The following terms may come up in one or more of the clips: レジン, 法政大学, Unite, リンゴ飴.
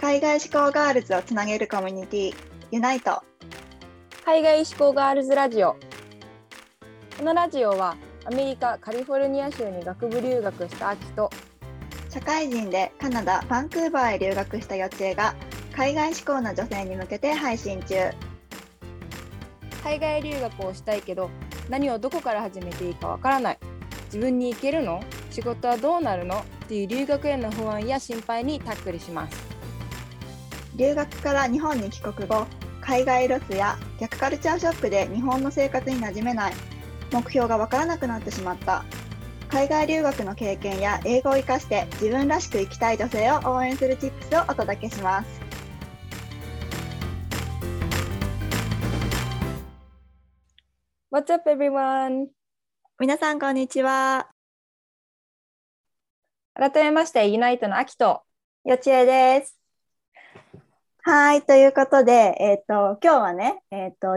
海外志向ガールズをつなげるコミュニティ Unite 海外志向ガールズラジオ。このラジオはアメリカカリフォルニア州に学部留学したアキと社会人でカナダバンクーバーへ留学したヨチエが海外志向の女性に向けて配信中。海外留学をしたいけど何をどこから始めていいかわからない、自分に行けるの、仕事はどうなるのっていう留学への不安や心配にタックルします。留学から日本に帰国後、海外ロスや逆カルチャーショックで日本の生活に馴染めない、目標がわからなくなってしまった、海外留学の経験や英語を生かして自分らしく生きたい女性を応援するチップスをお届けします。What's up, everyone? 皆さんこんにちは。改めまして、Unite の秋とよちえです。はい、ということで、今日はね、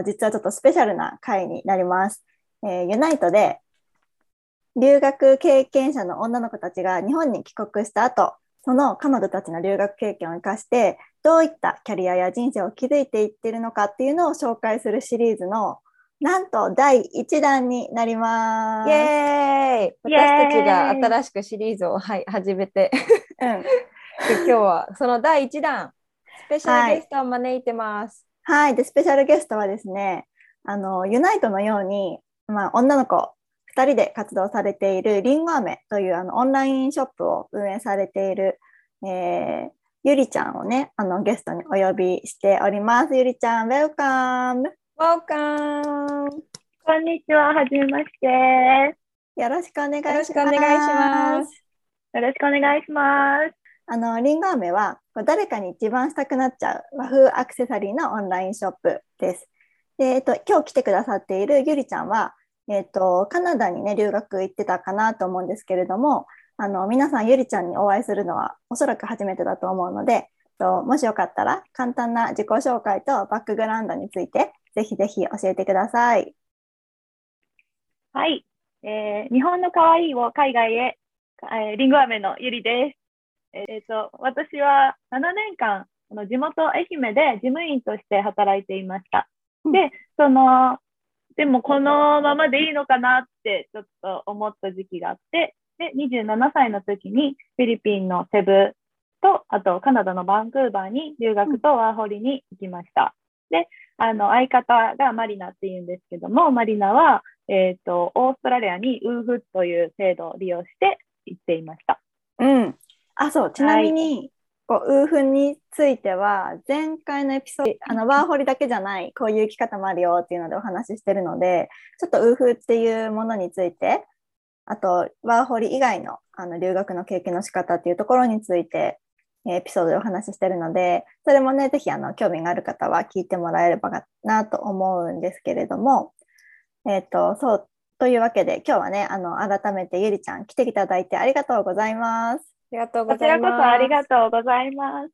実はちょっとスペシャルな回になります。Unite で留学経験者の女の子たちが日本に帰国した後、その彼女たちの留学経験を生かして、どういったキャリアや人生を築いていっているのかっていうのを紹介するシリーズのなんと第1弾になります。イエーイ。私たちが新しくシリーズを、はい、始めて、今日はその第1弾スペシャルゲストを招いてます。はい、はい、でスペシャルゲストはですね、Unite のように、女の子2人で活動されているリンゴ飴というオンラインショップを運営されている、ゆりちゃんをねゲストにお呼びしております。ゆりちゃん、ウェルカム。Welcome! こんにちは、はじめまして。よろしくお願いします。よろしくお願いします。リンゴ飴は誰かに一番したくなっちゃう和風アクセサリーのオンラインショップです。で、今日来てくださっているゆりちゃんは、カナダにね留学行ってたかなと思うんですけれども、皆さんゆりちゃんにお会いするのはおそらく初めてだと思うので、もしよかったら簡単な自己紹介とバックグラウンドについてぜひぜひ教えてください。はい、日本の可愛いを海外へ、リンゴ飴のゆりです。私は7年間地元愛媛で事務員として働いていました。で、でもこのままでいいのかなってちょっと思った時期があって、で27歳の時にフィリピンのセブとあとカナダのバンクーバーに留学とワーホリに行きました。で相方がマリナっていうんですけども、マリナは、オーストラリアにウーフという制度を利用して行っていました。うん。あ、そう。ちなみに、ウーフについては前回のエピソード、ワーホリだけじゃないこういう生き方もあるよっていうのでお話ししてるので、ちょっとウーフっていうものについて、あとワーホリ以外の、留学の経験の仕方っていうところについてエピソードでお話ししてるので、それもねぜひ興味がある方は聞いてもらえればなと思うんですけれども、そうというわけで今日はね改めてゆりちゃん来ていただいてありがとうございます。ありがとうございます。こちらこそありがとうございます。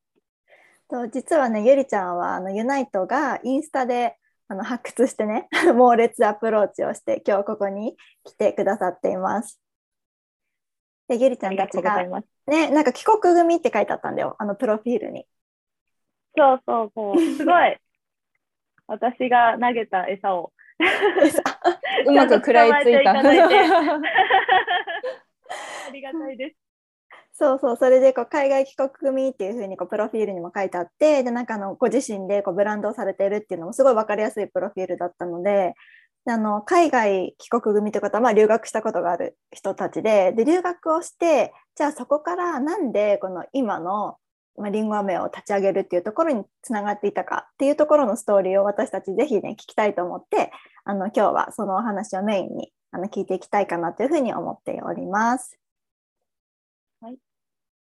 実はねゆりちゃんはUniteがインスタで発掘してね猛烈アプローチをして今日ここに来てくださっています。でゆりちゃんたちがね、なんか帰国組って書いてあったんだよ、プロフィールに。そうそうそう、すごい。私が投げた餌をうまく食らいついた。ありがたいです。そうそう、それで海外帰国組っていうふうにプロフィールにも書いてあって、でなんかご自身でブランドをされているっていうのもすごい分かりやすいプロフィールだったので、海外帰国組ということは、留学したことがある人たち で留学をして、じゃあそこからなんでこの今のリンゴ飴を立ち上げるっていうところにつながっていたかっていうところのストーリーを私たちぜひね聞きたいと思って、今日はそのお話をメインに聞いていきたいかなというふうに思っております。はい、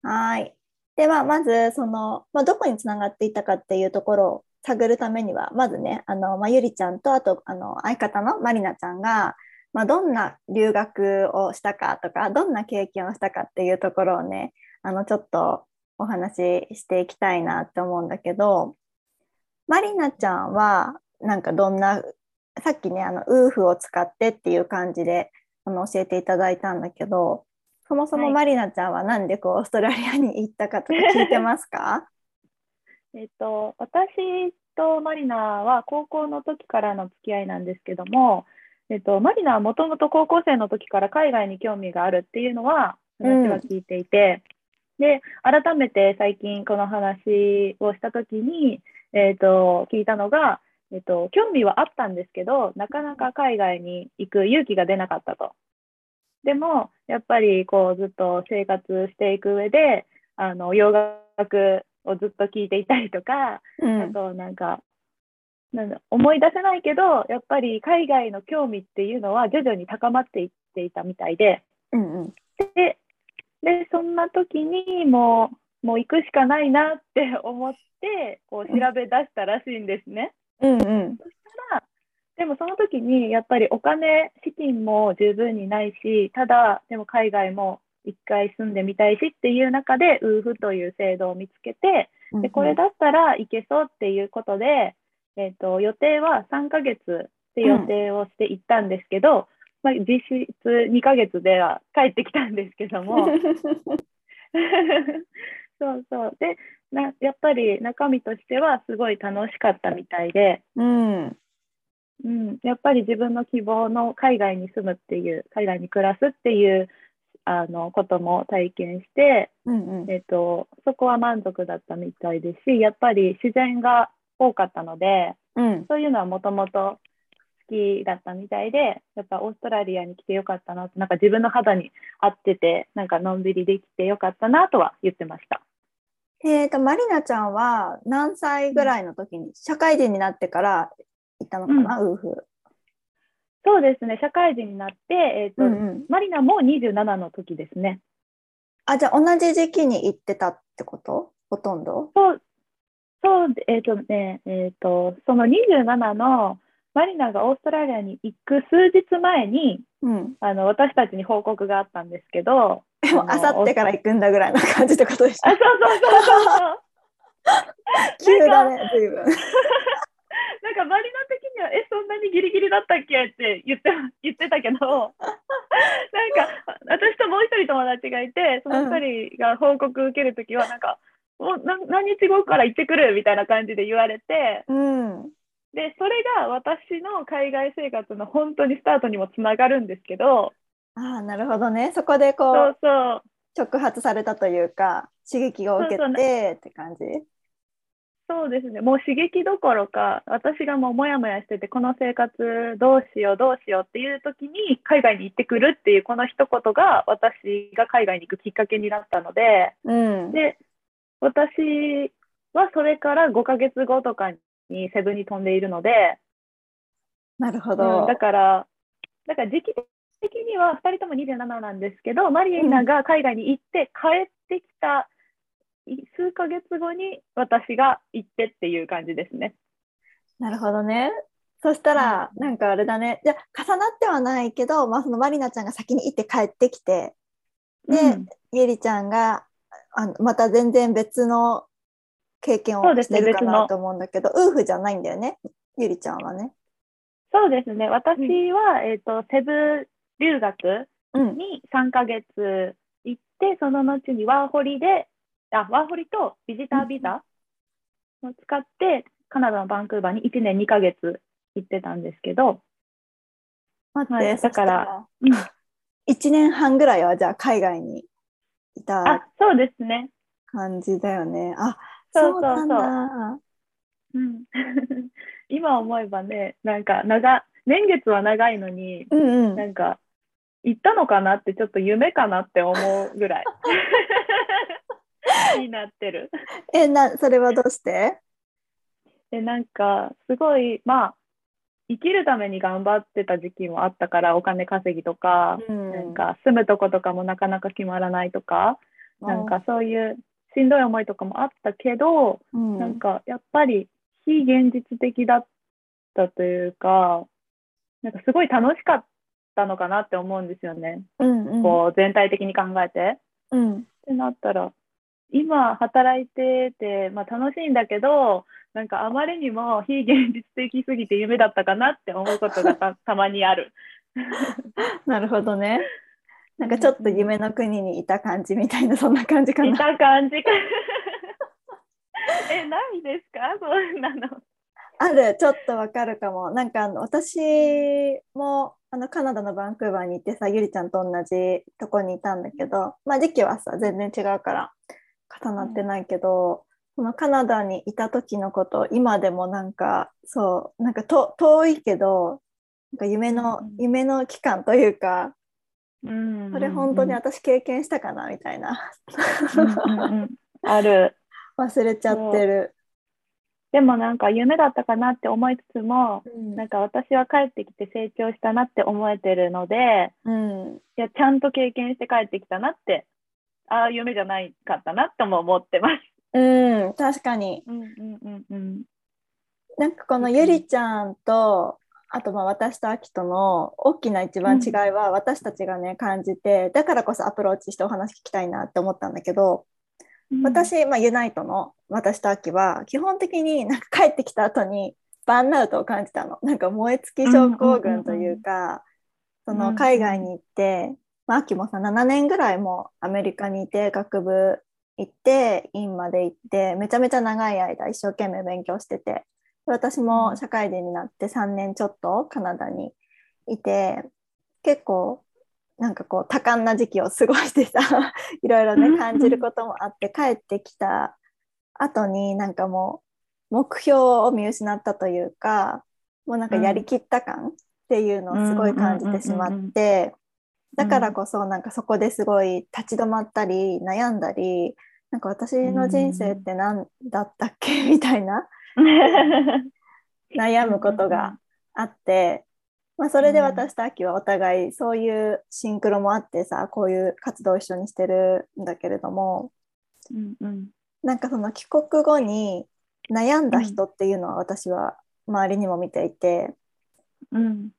はいではまずどこにつながっていたかっていうところを探るためには、まずねゆりちゃんとあと相方のまりなちゃんが、どんな留学をしたかとかどんな経験をしたかっていうところをねちょっとお話ししていきたいなって思うんだけど、まりなちゃんはなんかどんな、さっきねウーフを使ってっていう感じで教えていただいたんだけど、そもそもまりなちゃんはなんでオーストラリアに行ったかとか聞いてますか？私とマリナは高校の時からの付き合いなんですけども、マリナはもともと高校生の時から海外に興味があるっていうのは話は聞いていて、で改めて最近この話をした時に、聞いたのが、興味はあったんですけどなかなか海外に行く勇気が出なかったと。でもやっぱりこうずっと生活していく上で洋楽をずっと聴いていたりとか、あとなんか思い出せないけどやっぱり海外の興味っていうのは徐々に高まっていっていたみたいで、でそんな時にもう行くしかないなって思ってこう調べ出したらしいんですね。そしたらでもその時にやっぱりお金資金も十分にないし、ただでも海外も一回住んでみたいしっていう中で UF という制度を見つけて、でこれだったらいけそうっていうことで、予定は3ヶ月って予定をして行ったんですけど、実質2ヶ月では帰ってきたんですけどもそうでやっぱり中身としてはすごい楽しかったみたいで、やっぱり自分の希望の海外に住むっていう海外に暮らすっていうことも体験して、そこは満足だったみたいですし、やっぱり自然が多かったので、そういうのはもともと好きだったみたいで、やっぱオーストラリアに来てよかったなって、なんか自分の肌に合っててなんかのんびりできてよかったなとは言ってました。まりなちゃんは何歳ぐらいの時に、社会人になってから行ったのかな、UF。そうですね、社会人になって、マリナも27の時ですね。じゃあ同じ時期に行ってたってことほとんど。その27のマリナがオーストラリアに行く数日前に、私たちに報告があったんですけど、あさってから行くんだぐらいの感じってことでした。急だね、随分。なんかマリナ的にはそんなにギリギリだったっけって言ってたけどなんか私ともう一人友達がいて、その二人が報告受けるときはなんか、何日後から行ってくるみたいな感じで言われて、でそれが私の海外生活の本当にスタートにもつながるんですけど。なるほどね、そこでこう、触発されたというか刺激を受けてって感じ。そうですね、もう刺激どころか私がもうモヤモヤしてて、この生活どうしようっていう時に海外に行ってくるっていうこの一言が私が海外に行くきっかけになったので、で私はそれから5ヶ月後とかにセブンに飛んでいるので。なるほど、だから時期的には2人とも27なんですけど、マリエナが海外に行って帰ってきた数ヶ月後に私が行ってっていう感じですね。なるほどね。そしたらなんかあれだね、じゃあ重なってはないけど、そのマリナちゃんが先に行って帰ってきて、で、ゆりちゃんがまた全然別の経験をしてるかなと思うんだけど、ウーフじゃないんだよね、ゆりちゃんはね。そうですね、私は、セブ留学に3ヶ月行って、その後にワーホリとビジタービザを使ってカナダのバンクーバーに1年2ヶ月行ってたんですけど。待って、だから1年半ぐらいはじゃあ海外にいた感じだよね。そうなんだ。今思えばね、なんか年月は長いのに、なんか行ったのかなってちょっと夢かなって思うぐらいになってる。それはどうして？なんかすごい、生きるために頑張ってた時期もあったから、お金稼ぎとか、なんか住むとことかもなかなか決まらないとか、なんかそういうしんどい思いとかもあったけど、なんかやっぱり非現実的だったというか、なんかすごい楽しかったのかなって思うんですよね、こう全体的に考えて、ってなったら今働いてて、楽しいんだけど、なんかあまりにも非現実的すぎて夢だったかなって思うことが たまにある。なるほどね。なんかちょっと夢の国にいた感じみたいな、そんな感じかな。いた感じかえ、ないですか、そんなの。ある、ちょっとわかるかも。なんか私もカナダのバンクーバーに行ってさ、ゆりちゃんと同じとこにいたんだけど、まあ時期はさ全然違うから重なってないけど、うん、このカナダにいた時のこと今でもなんかそうなんか遠いけどなんか夢の期間というか、うんうんうん、それ本当に私経験したかなみたいなうん、うん、ある。忘れちゃってる。でもなんか夢だったかなって思いつつも、うん、なんか私は帰ってきて成長したなって思えてるので、うん、いやちゃんと経験して帰ってきたなって、ああ夢じゃないかったなっても思ってます。うん、確かに、うんうんうんうん、なんかこのゆりちゃんとあとまあ私とアキとの大きな一番違いは私たちがね感じて、だからこそアプローチしてお話聞きたいなって思ったんだけど、私、まあ、Uniteの私とアキは基本的になんか帰ってきた後にバーンアウトを感じたの。なんか燃え尽き症候群というか、その海外に行って、まあ、アキもさ7年ぐらいもアメリカにいて学部行って院まで行ってめちゃめちゃ長い間一生懸命勉強してて、私も社会人になって3年ちょっとカナダにいて結構なんかこう多感な時期を過ごしてさいろいろね感じることもあって帰ってきた後になんかもう目標を見失ったというか、もうなんかやりきった感っていうのをすごい感じてしまって、だからこそなんかそこですごい立ち止まったり悩んだり、なんか私の人生って何だったっけみたいな悩むことがあって、まあ、それで私とアキはお互いそういうシンクロもあってさ、こういう活動を一緒にしてるんだけれども、うんうん、なんかその帰国後に悩んだ人っていうのは私は周りにも見ていて、うん、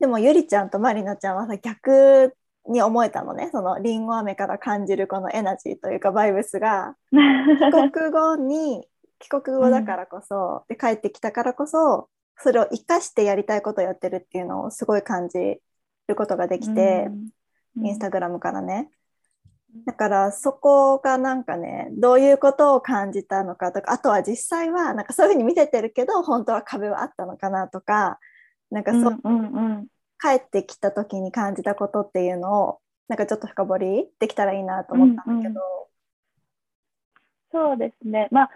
でもゆりちゃんとまりなちゃんはさ逆に思えたのね。そのりんご飴から感じるこのエナジーというかバイブスが帰国後に帰国後だからこそ、うん、で帰ってきたからこそそれを生かしてやりたいことをやってるっていうのをすごい感じることができて、うん、インスタグラムからね。だからそこがなんかね、どういうことを感じたのかとか、あとは実際はなんかそういうふうに見せてるけど本当は壁はあったのかなとか、なんかそう、うんうんうん、帰ってきた時に感じたことっていうのをなんかちょっと深掘りできたらいいなと思ったんだけど、うんうん、そうですね、まあ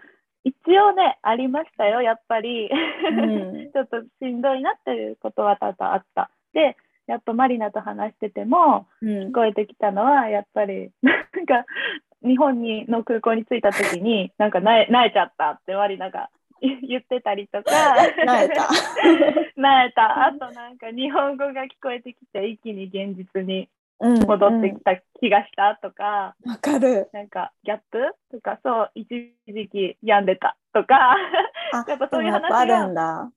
一応ねありましたよやっぱり、うん、ちょっとしんどいなっていうことは多々あった。でやっぱマリナと話してても聞こえてきたのは、やっぱりなんか日本の空港に着いた時になんかなえちゃったってマリナが言ってたりとかなえたあとなんか日本語が聞こえてきて一気に現実に戻ってきた気がしたとか、うんうん、わかる。なんかギャップとか、そう一時期病んでたとかやっぱそういう話があるんだ、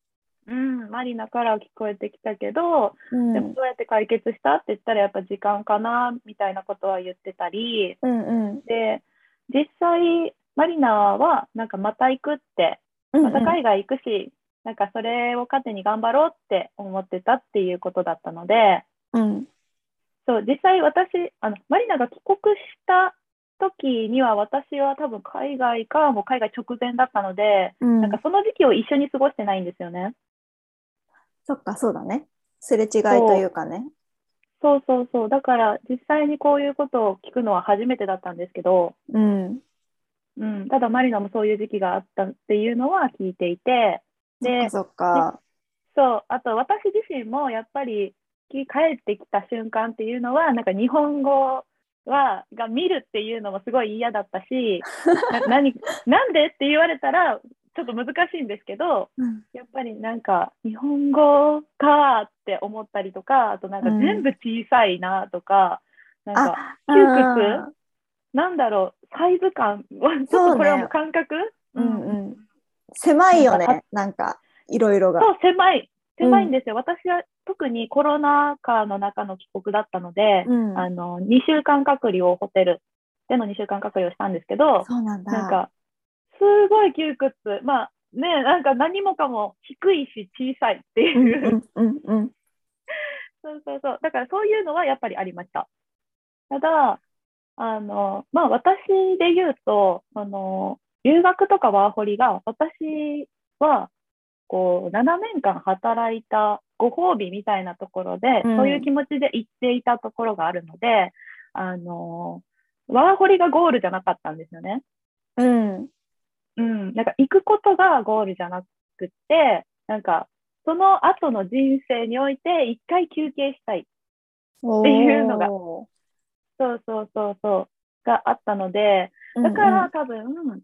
うん、マリナから聞こえてきたけど、うん、でもどうやって解決したって言ったらやっぱ時間かなみたいなことは言ってたり、うんうん、で実際マリナはなんかまた行くって、うんうん、また海外行くしなんかそれを糧に頑張ろうって思ってたっていうことだったので、うん、そう実際私マリナが帰国した時には私は多分海外かもう海外直前だったので、うん、なんかその時期を一緒に過ごしてないんですよね。そっか、そうだね、すれ違いというかね。そうだから実際にこういうことを聞くのは初めてだったんですけど、うんうん、ただマリナもそういう時期があったっていうのは聞いていて、でそっかそうあと私自身もやっぱり帰ってきた瞬間っていうのはなんか日本語が見るっていうのもすごい嫌だったしなんでって言われたらちょっと難しいんですけど、うん、やっぱりなんか日本語かって思ったりとか、あとなんか全部小さいなとか、うん、なんか窮屈なんだろうサイズ感ちょっとこれはもう感覚、うんうん、狭いよね。なんかいろいろがそう狭いんですよ、うん、私は特にコロナ禍の中の帰国だったので、うん、2週間隔離をホテルでの2週間隔離をしたんですけど、そうなんだ、なんかすごい窮屈、まあね、なんか何もかも低いし小さいっていう、うんうんうん、そうだからそういうのはやっぱりありました。ただまあ、私で言うと留学とかワーホリが、私はこう7年間働いたご褒美みたいなところで、うん、そういう気持ちで行っていたところがあるので、ワーホリがゴールじゃなかったんですよね。うん。うん。なんか行くことがゴールじゃなくて、なんかその後の人生において一回休憩したいっていうのが、そうそうそうそう、があったので、だから多分、うんうん、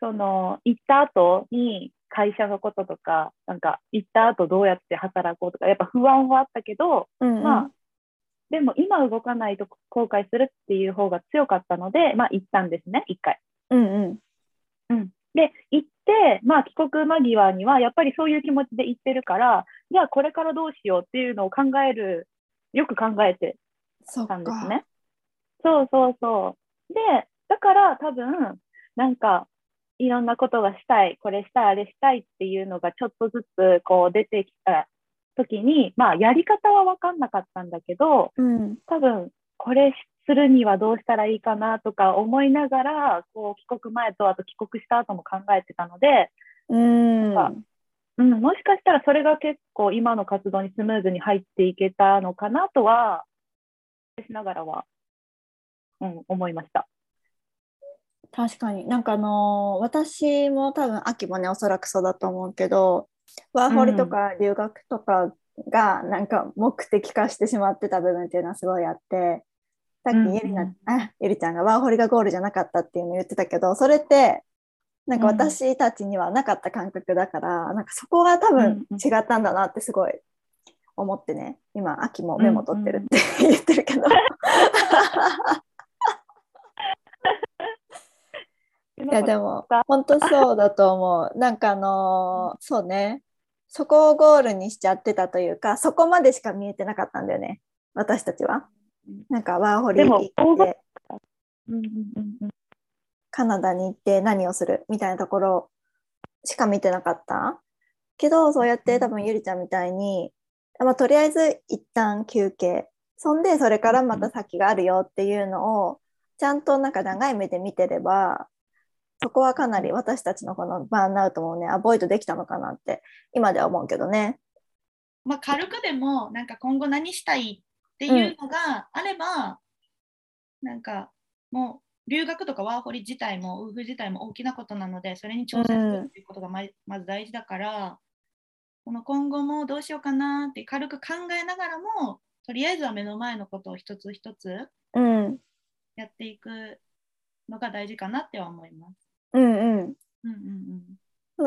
その行った後に会社のこととか、なんか行った後どうやって働こうとか、やっぱ不安はあったけど、うんうん、まあ、でも今動かないと後悔するっていう方が強かったので、まあ行ったんですね、一回。うんうんうん、で行って、まあ、帰国間際にはやっぱりそういう気持ちで行ってるから、じゃあこれからどうしようっていうのをよく考えてたんですね。そうそうそう。でだから多分なんかいろんなことがしたい、これしたい、あれしたいっていうのがちょっとずつこう出てきた時に、まあやり方は分かんなかったんだけど、うん、多分これするにはどうしたらいいかなとか思いながら、こう帰国前とあと帰国した後も考えてたので、もしかしたらそれが結構今の活動にスムーズに入っていけたのかなとはしながらは、うん、思いました。確かに、なんか私も多分秋もね、おそらくそうだと思うけど、ワーホリとか留学とかがなんか目的化してしまってた部分っていうのはすごいあって、さっきゆりちゃんがワーホリがゴールじゃなかったっていうのを言ってたけど、それってなんか私たちにはなかった感覚だから、うん、なんかそこが多分違ったんだなってすごい思ってね、今秋もメモ取ってるって言ってるけど、いやでも本当そうだと思う。なんかそうね、そこをゴールにしちゃってたというか、そこまでしか見えてなかったんだよね、私たちは。なんかワーホリ行って、カナダに行って何をするみたいなところしか見てなかったけど、そうやって多分ゆりちゃんみたいに、まあ、とりあえず一旦休憩、そんでそれからまた先があるよっていうのをちゃんとなんか長い目で見てれば、そこはかなり私たちのこのバーンアウトもね、アボイドできたのかなって今では思うけどね。まあ、軽くでもなんか今後何したいっていうのがあれば、うん、なんかもう留学とかワーホリ自体もウーフ自体も大きなことなので、それに挑戦するっていうことがまず大事だから、うん、この今後もどうしようかなって軽く考えながらも、とりあえずは目の前のことを一つ一つやっていくのが大事かなっては思います。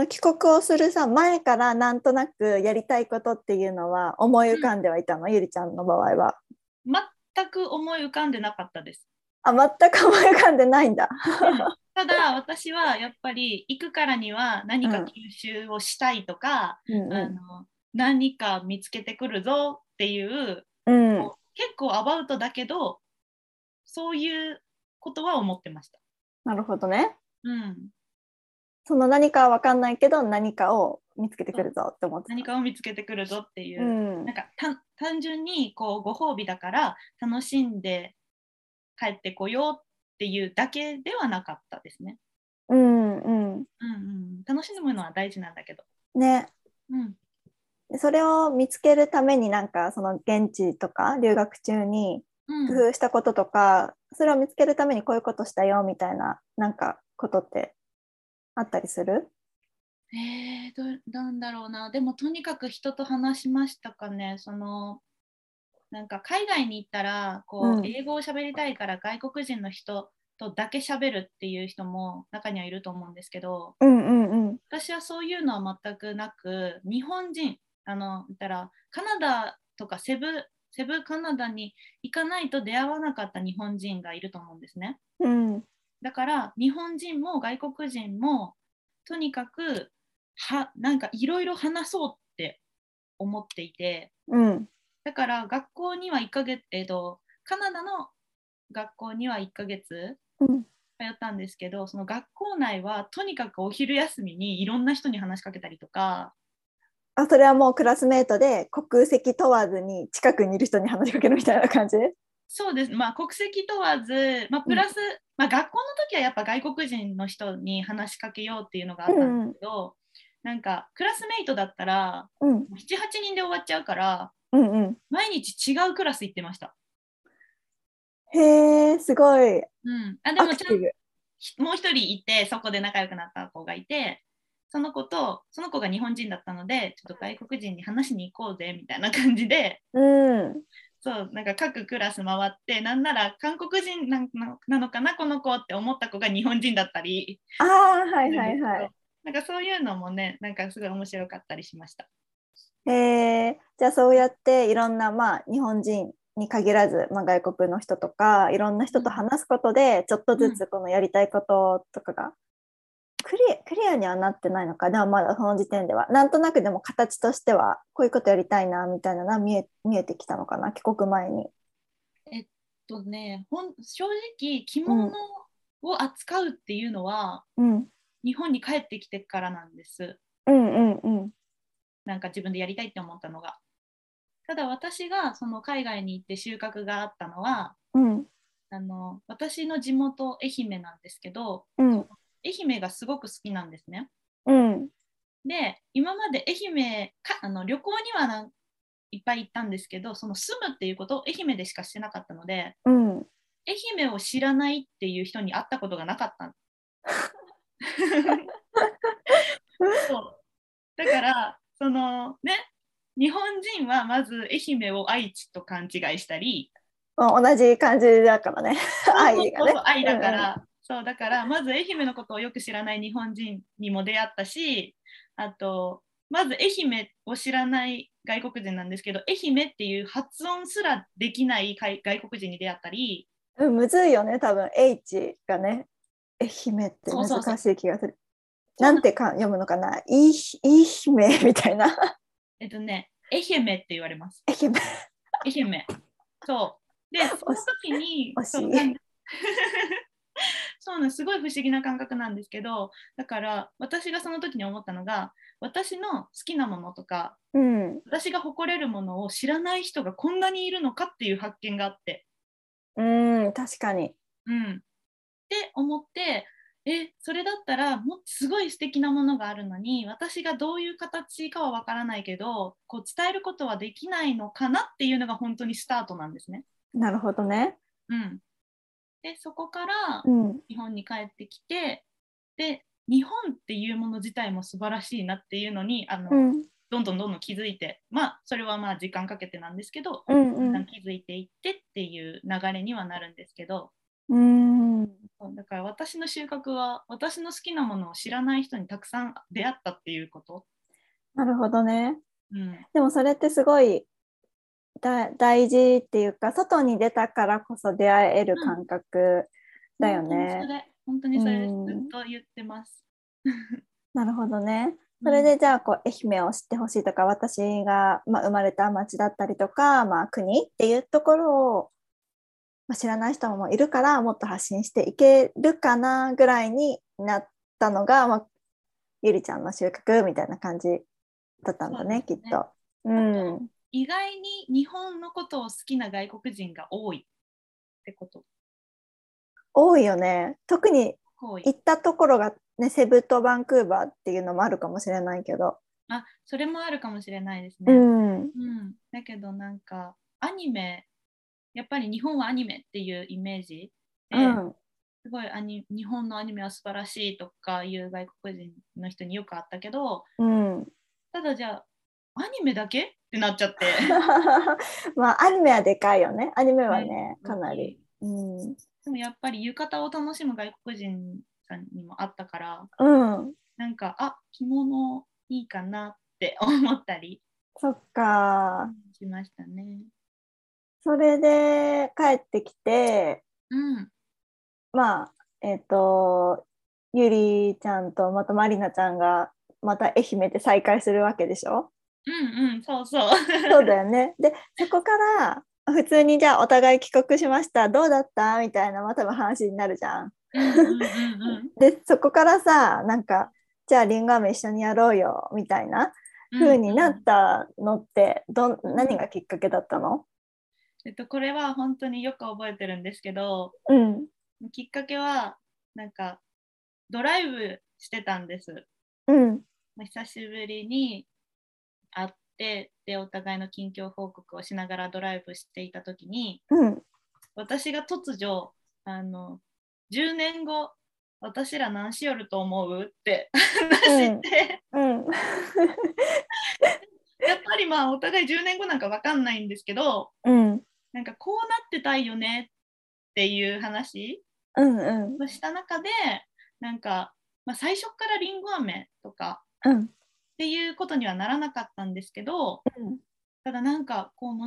帰国をするさ前からなんとなくやりたいことっていうのは思い浮かんではいたの、うん、ゆりちゃんの場合は全く思い浮かんでなかったです。あ、全く思い浮かんでないんだ。ただ私はやっぱり行くからには何か吸収をしたいとか、うん、何か見つけてくるぞっていう、うん、結構アバウトだけどそういうことは思ってました。なるほどね。うん、その何かは分かんないけど何かを見つけてくるぞって思って、何かを見つけてくるぞっていう、うん、なんか単純にこうご褒美だから楽しんで帰ってこようっていうだけではなかったですね。うんうんうんうん、楽しむのは大事なんだけどね、うん、それを見つけるためになんかその現地とか留学中に工夫したこととか、うん、それを見つけるためにこういうことしたよみたいななんかことってあったりする？なんだろうな。でもとにかく人と話しましたかね。そのなんか海外に行ったらこう、うん、英語を喋りたいから外国人の人とだけ喋るっていう人も中にはいると思うんですけど、私はそういうのは全くなく、日本人言ったらカナダとかセブカナダに行かないと出会わなかった日本人がいると思うんですね。うん。だから日本人も外国人もとにかくなんかいろいろ話そうって思っていて、うん、だから学校には1ヶ月、カナダの学校には1ヶ月通ったんですけど、その学校内はとにかくお昼休みにいろんな人に話しかけたりとか。あ、それはもうクラスメートで国籍問わずに近くにいる人に話しかけるみたいな感じ？そうです、まあ、国籍問わず、まあ、プラス、うん、まあ、学校の時はやっぱ外国人の人に話しかけようっていうのがあったんですけど、うん、なんかクラスメイトだったら、うん、7、8人で終わっちゃうから、うんうん、毎日違うクラス行ってました。へー、すごい。うん、あ、でもちゃんともう一人いて、そこで仲良くなった子がいて、その子とその子が日本人だったので、ちょっと外国人に話しに行こうぜみたいな感じで、うん、そうなんか各クラス回って、なんなら韓国人なのかなこの子って思った子が日本人だったり、あー、はいはいはい、なんかそういうのもね、なんかすごい面白かったりしました。じゃあそうやっていろんな、まあ、日本人に限らず、まあ、外国の人とかいろんな人と話すことで、ちょっとずつこのやりたいこととかがクリアにはなってないのか。でもまだその時点ではなんとなく、でも形としてはこういうことやりたいなみたいなのが見えてきたのかな、帰国前に。正直着物を扱うっていうのは、うん、日本に帰ってきてからなんです、うんうんうん、なんか自分でやりたいって思ったのが。ただ私がその海外に行って収穫があったのは、うん、私の地元愛媛なんですけど、うん、愛媛がすごく好きなんですね、うん、で今まで愛媛か旅行にはないっぱい行ったんですけど、その住むっていうことを愛媛でしかしてなかったので、うん、愛媛を知らないっていう人に会ったことがなかったんそうだからそのね、日本人はまず愛媛を愛知と勘違いしたり、同じ感じだからね、愛がね、愛だから、うん、そうだからまず愛媛のことをよく知らない日本人にも出会ったし、あとまず愛媛を知らない外国人なんですけど、愛媛っていう発音すらできない外国人に出会ったり、うん、むずいよね、多分 H がね、愛媛って難しい気がする。なんて読むのかな、い姫みたいな愛媛って言われます。愛媛。そう。で、その時に、そうなんです。そうなんです。すごい不思議な感覚なんですけど、だから私がその時に思ったのが、私の好きなものとか、うん、私が誇れるものを知らない人がこんなにいるのかっていう発見があって。確かに。うん。って思って、それだったらもすごい素敵なものがあるのに、私がどういう形かはわからないけど、こう伝えることはできないのかなっていうのが本当にスタートなんですね。なるほどね。うん、でそこから日本に帰ってきて、うん、で日本っていうもの自体も素晴らしいなっていうのにうん、どんどん気づいて、まあそれはまあ時間かけてなんですけど、うんうん、気づいていってっていう流れにはなるんですけど。だから私の収穫は、私の好きなものを知らない人にたくさん出会ったっていうこと。なるほどね、うん、でもそれってすごい大事っていうか、外に出たからこそ出会える感覚だよね、うん、本当にそれずっと言ってますなるほどね。それでじゃあこう愛媛を知ってほしいとか、私が、まあ、生まれた町だったりとか、まあ、国っていうところを知らない人もいるから、もっと発信していけるかなぐらいになったのが、まあ、ゆりちゃんの収穫みたいな感じだったんだね、きっと、うん、意外に日本のことを好きな外国人が多いってこと。多いよね。特に行ったところが、ね、セブとバンクーバーっていうのもあるかもしれないけど、あ、それもあるかもしれないですね、うんうん、だけどなんかアニメ、やっぱり日本はアニメっていうイメージで、うん、すごい日本のアニメは素晴らしいとかいう外国人の人によくあったけど、うん、ただじゃあアニメだけってなっちゃってまあアニメはでかいよね。アニメはね、かなり、うん、でもやっぱり浴衣を楽しむ外国人さんにもあったから、うん、なんか着物いいかなって思ったり、そっかしましたね。それで帰ってきて、うん、まあゆりちゃんとまたまりなちゃんがまた愛媛で再会するわけでしょ。うんうん、そうそうそうだよね。でそこから普通にじゃあお互い帰国しました、どうだったみたいな、またの話になるじゃんでそこからさ、なんかじゃありんご飴一緒にやろうよみたいな風になったのって何がきっかけだったの？これは本当によく覚えてるんですけど、うん、きっかけはなんかドライブしてたんです、うん、久しぶりに会ってでお互いの近況報告をしながらドライブしていた時に、うん、私が突如10年後私ら何しよると思うって話して、うんうん、やっぱりまあお互い10年後なんか分かんないんですけど、うん、なんかこうなってたいよねっていう話を、うんうん、した中でなんか、まあ、最初からリンゴ飴とかっていうことにはならなかったんですけど、うん、ただなんかこう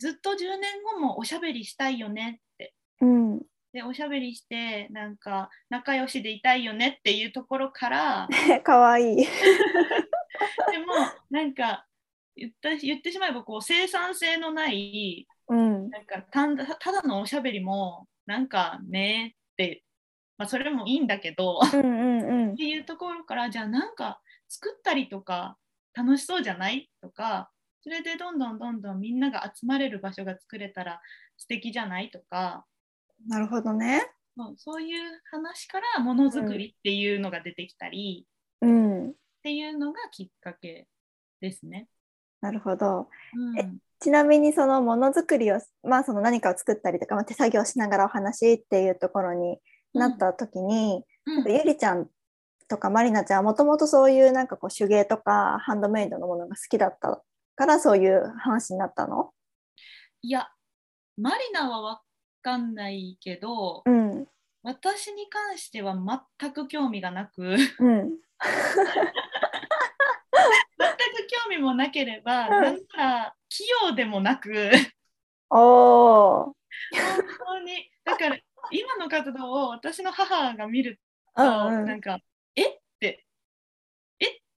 ずっと10年後もおしゃべりしたいよねって、うんでおしゃべりしてなんか仲良しでいたいよねっていうところからかわいいでもなんか言ってしまえばこう生産性のない、うん、なんかただのおしゃべりもなんかねって、まあ、それもいいんだけどうんうん、うん、っていうところからじゃあなんか作ったりとか楽しそうじゃないとかそれでどんどんみんなが集まれる場所が作れたら素敵じゃないとかなるほどね。そういう話からものづくりっていうのが出てきたり、うん、っていうのがきっかけですね。なるほど、うん、ちなみにそのものづくりを、まあ、その何かを作ったりとか、まあ、手作業しながらお話っていうところになった時に、うん、ゆりちゃんとかまりなちゃんはもともとそういうなんかこう手芸とかハンドメイドのものが好きだったからそういう話になったの？いやまりなはわかんないけど、うん、私に関しては全く興味がなく、うん、全く興味もなければ、うん、なんか器用でもなく本当にだから今の活動を私の母が見ると、うん、なんかえ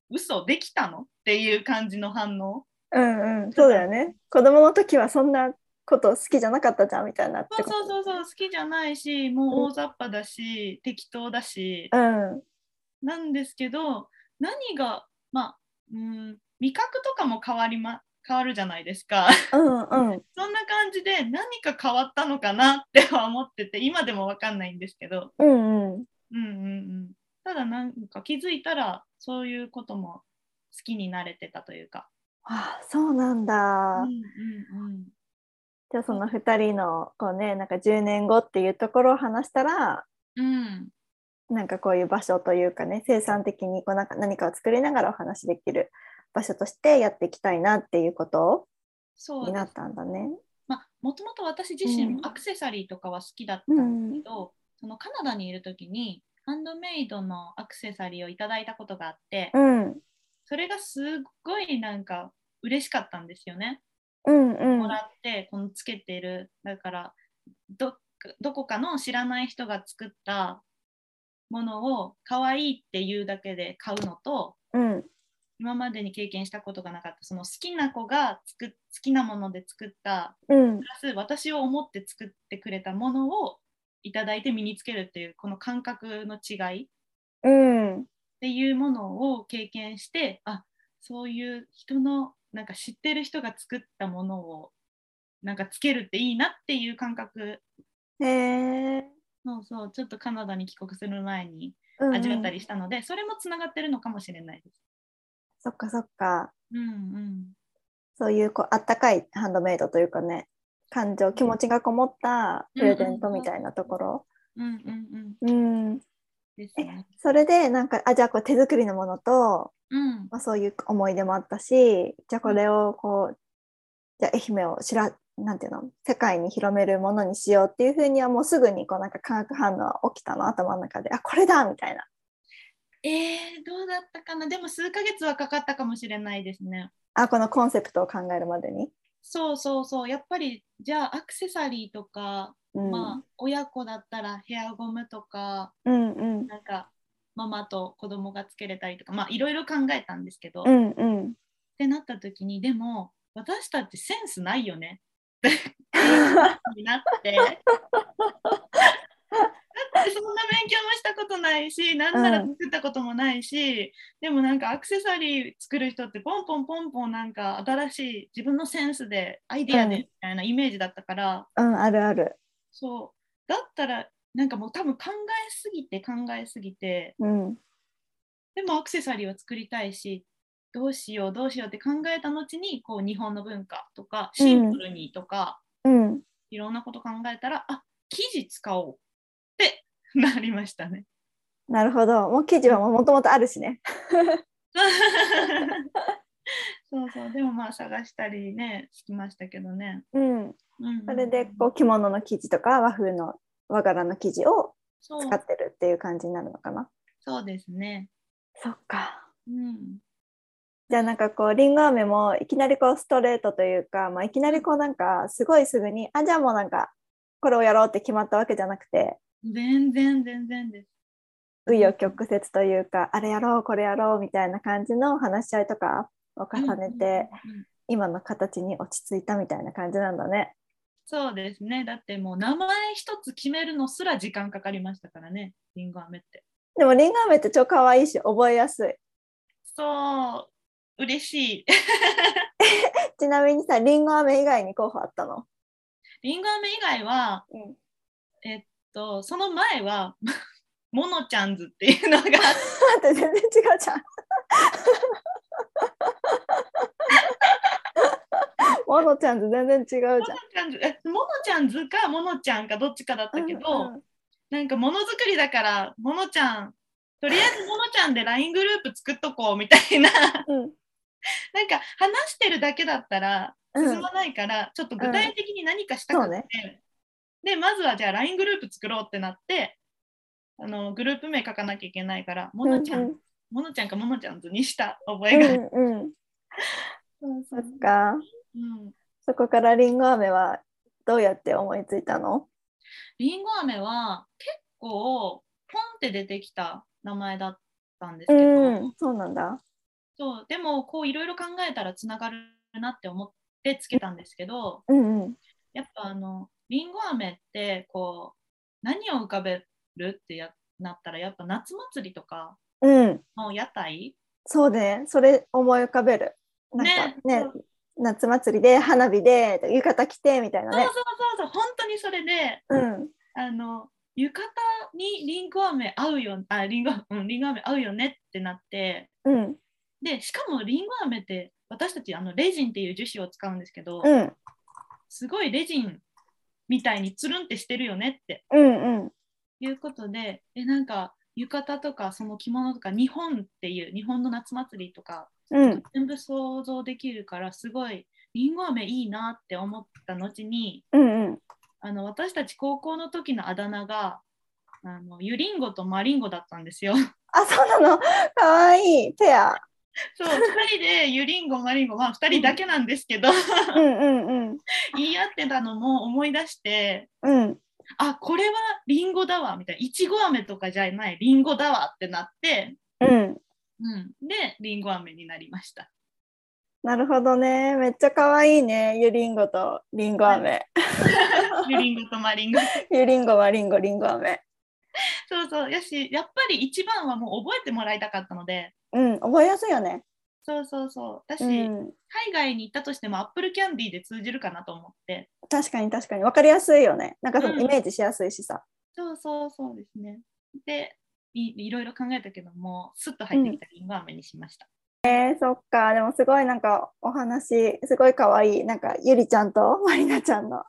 嘘できたのっていう感じの反応、うんうん、そうだよね子供の時はそんなこと好きじゃなかったじゃんみたいなってこと。そう好きじゃないしもう大雑把だし、うん、適当だし、うん、なんですけど何がまあ味覚とかも変わるじゃないですか、うんうん、そんな感じで何か変わったのかなっては思ってて今でも分かんないんですけど、うんうん、うんうんうん、ただなんか気づいたらそういうことも好きになれてたというか。ああそうなんだ、うんうんうんじゃあその2人のこうねなんか10年後っていうところを話したら、うん、なんかこういう場所というかね生産的にこうなんか何かを作りながらお話できる場所としてやっていきたいなっていうことになったんだね。まあ、もともと私自身もアクセサリーとかは好きだったんだけど、うん、そのカナダにいる時にハンドメイドのアクセサリーをいただいたことがあって、うん、それがすごいなんか嬉しかったんですよね。うんうん、もらってこのつけてるだからどこかの知らない人が作ったものを可愛いっていうだけで買うのと、うん、今までに経験したことがなかったその好きな子が好きなもので作った、うん、プラス私を思って作ってくれたものをいただいて身につけるっていうこの感覚の違い、うん、っていうものを経験してあそういう人のなんか知ってる人が作ったものをなんかつけるっていいなっていう感覚。そうそうちょっとカナダに帰国する前に味わったりしたので、うんうん、それもつながってるのかもしれないです。そっかそっか、うんうん、そういうこうあったかいハンドメイドというかね感情気持ちがこもったプレゼントみたいなところそれでなんかあじゃあこう手作りのものとうんまあ、そういう思い出もあったしじゃあこれをこうじゃあ愛媛をなんていうの世界に広めるものにしようっていうふうにはもうすぐにこうなんか化学反応が起きたの頭の中であこれだみたいな。どうだったかなでも数ヶ月はかかったかもしれないですね。あこのコンセプトを考えるまでにそうやっぱりじゃあアクセサリーとか、うんまあ、親子だったらヘアゴムとか、うんうん、なんかママと子供がつけれたりとかまあいろいろ考えたんですけど、うんうん、ってなった時にでも私たちセンスないよねっていう話になってだってそんな勉強もしたことことないし、なんなら作ったこともないし、でもなんかアクセサリー作る人ってポンポンポンポンなんか新しい自分のセンスでアイデアでみたいなイメージだったから、うん、あるある。そうだったらなんかもう多分考えすぎて、うん、でもアクセサリーを作りたいし、どうしようって考えた後にこう日本の文化とかシンプルにとか、うんうん、いろんなこと考えたら、あ、生地使おうってなりましたね。なるほど。もう生地はもともとあるしね。そうそう。でもまあ探したりねしましたけどね、うんうん、それでこう着物の生地とか和風の和柄の生地を使ってるっていう感じになるのかな。そうですね。そっか、うん、じゃあなんかこうりんご飴もいきなりこうストレートというか、まあ、いきなりこうなんかすごいすぐにじゃあもうなんかこれをやろうって決まったわけじゃなくて、全然です。紆余曲折というか、あれやろうこれやろうみたいな感じの話し合いとかを重ねて、うんうんうん、今の形に落ち着いたみたいな感じなんだね。そうですね。だってもう名前一つ決めるのすら時間かかりましたからね、りんご飴って。でもりんご飴って超可愛いし覚えやすい。そう、嬉しい。ちなみにさ、りんご飴以外に候補あったの？りんご飴以外は、うん、その前はモノちゃんズっていうのが待って、全然違うじゃん。モノちゃんズ全然違うじゃん。モノちゃんズかモノちゃんかどっちかだったけど、うんうん、なんかものづくりだからモノちゃん、とりあえずモノちゃんで LINE グループ作っとこうみたいな、うん、なんか話してるだけだったら進まないから、うん、ちょっと具体的に何かしたくて、うんね、でまずはじゃあ LINE グループ作ろうってなって、グループ名書かなきゃいけないからモノちゃん、うんうん、モノちゃんかモノちゃんズにした覚えが、うんうん、そうそっか、うん、そこからりんご飴はどうやって思いついたの？りんご飴は結構ポンって出てきた名前だったんですけど、うん、そうなんだ。そうでもこういろいろ考えたらつながるなって思ってつけたんですけど、うんうん、やっぱりんご飴ってこう何を浮かべるってなったらやっぱ夏祭りとかの屋台、うん、そうね、それ思い浮かべる。なんかね、夏祭りで花火で浴衣着てみたいなね。そう本当にそれで、うん、浴衣にりんご飴合うよ、りんご飴合うよねってなって、うん、でしかもりんご飴って私たちレジンっていう樹脂を使うんですけど、うん、すごいレジンみたいにつるんってしてるよねって、うんうん、いうことで、なんか浴衣とかその着物とか日本っていう日本の夏祭りとかうん、全部想像できるからすごいりんご飴いいなって思った後に、うんうん、私たち高校の時のあだ名がゆりんごとまりんごだったんですよ。あ、そうなの。かわいいペア。そう2人でゆりんごまりんご、まあ2人だけなんですけどうんうん、うん、言い合ってたのも思い出して、うん、あ、これはりんごだわみたいな、いちご飴とかじゃないりんごだわってなって、うんうん、でりんご飴になりました。なるほどね。めっちゃかわいいね、ゆりんごとりんご飴。ゆりんごとまりんご、ゆりんごまりんごりんご飴。そうやし、やっぱり一番はもう覚えてもらいたかったので、うん、覚えやすいよね。そうだし、うん、海外に行ったとしてもアップルキャンディーで通じるかなと思って。確かに分かりやすいよね。なんかイメージしやすいしさ、うん、そうですね。でいろいろ考えたけどもスッと入ってきたりんご飴にしました、うん、そっか。でもすごいなんかお話すごいかわいい。なんかゆりちゃんとまりなちゃんの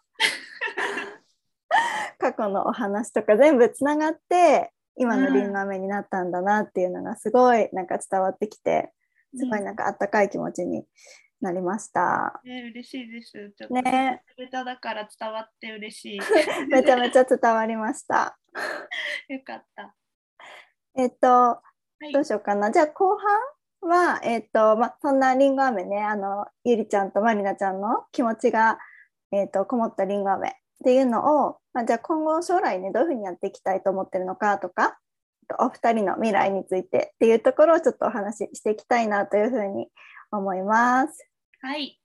過去のお話とか全部つながって今のりんご飴になったんだなっていうのがすごいなんか伝わってきて、すごいなんかあったかい気持ちになりました、うん、嬉しいです。ちょっとね、ベタだから伝わって嬉しい。めちゃめちゃ伝わりました。よかった。はい、どうしようかな。じゃあ後半は、そんなりんご飴ね、ゆりちゃんとまりなちゃんの気持ちが、こもったりんご飴っていうのを、まあ、じゃあ今後将来ねどういうふうにやっていきたいと思ってるのかとか、お二人の未来についてっていうところをちょっとお話ししていきたいなというふうに思います。はい。